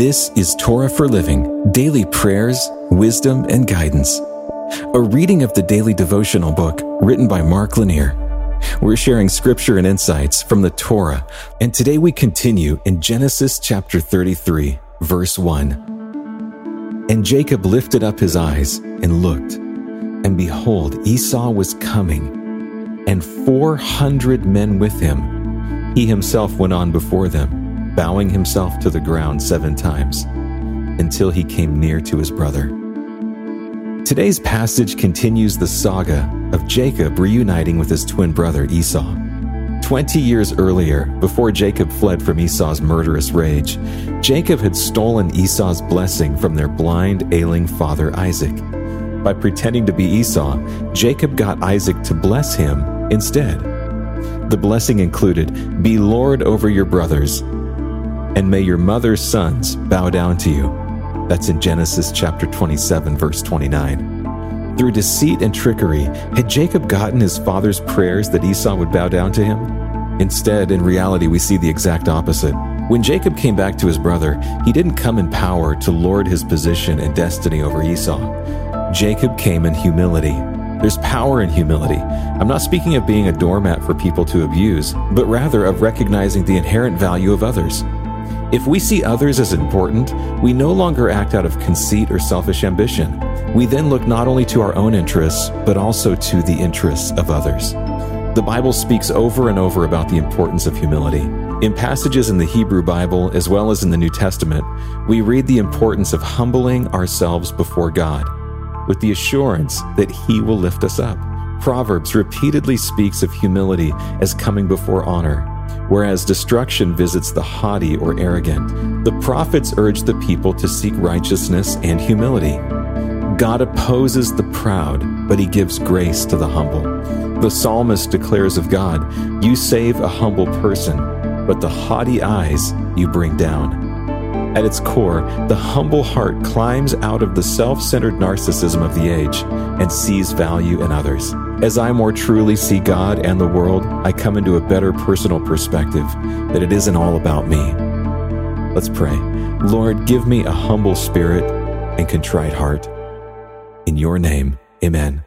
This is Torah for Living, Daily Prayers, Wisdom, and Guidance. A reading of the daily devotional book written by Mark Lanier. We're sharing scripture and insights from the Torah, and today we continue in Genesis chapter 33, verse 1. And Jacob lifted up his eyes and looked, and behold, Esau was coming, and 400 men with him. He himself went on before them, bowing himself to the ground 7 times, until he came near to his brother. Today's passage continues the saga of Jacob reuniting with his twin brother Esau. 20 years earlier, before Jacob fled from Esau's murderous rage, Jacob had stolen Esau's blessing from their blind, ailing father Isaac. By pretending to be Esau, Jacob got Isaac to bless him instead. The blessing included, "Be Lord over your brothers, and may your mother's sons bow down to you." That's in Genesis chapter 27, verse 29. Through deceit and trickery, had Jacob gotten his father's prayers that Esau would bow down to him? Instead, in reality, we see the exact opposite. When Jacob came back to his brother, he didn't come in power to lord his position and destiny over Esau. Jacob came in humility. There's power in humility. I'm not speaking of being a doormat for people to abuse, but rather of recognizing the inherent value of others. If we see others as important, we no longer act out of conceit or selfish ambition. We then look not only to our own interests, but also to the interests of others. The Bible speaks over and over about the importance of humility. In passages in the Hebrew Bible, as well as in the New Testament, we read the importance of humbling ourselves before God, with the assurance that He will lift us up. Proverbs repeatedly speaks of humility as coming before honor, whereas destruction visits the haughty or arrogant. The prophets urge the people to seek righteousness and humility. God opposes the proud, but He gives grace to the humble. The psalmist declares of God, "You save a humble person, but the haughty eyes you bring down." At its core, the humble heart climbs out of the self-centered narcissism of the age and sees value in others. As I more truly see God and the world, I come into a better personal perspective that it isn't all about me. Let's pray. Lord, give me a humble spirit and contrite heart. In your name, amen.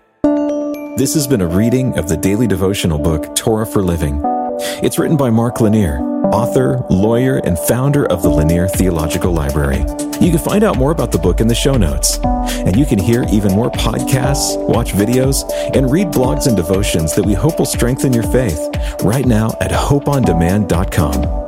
This has been a reading of the daily devotional book, Torah for Living. It's written by Mark Lanier, author, lawyer, and founder of the Lanier Theological Library. You can find out more about the book in the show notes. And you can hear even more podcasts, watch videos, and read blogs and devotions that we hope will strengthen your faith right now at HopeOnDemand.com.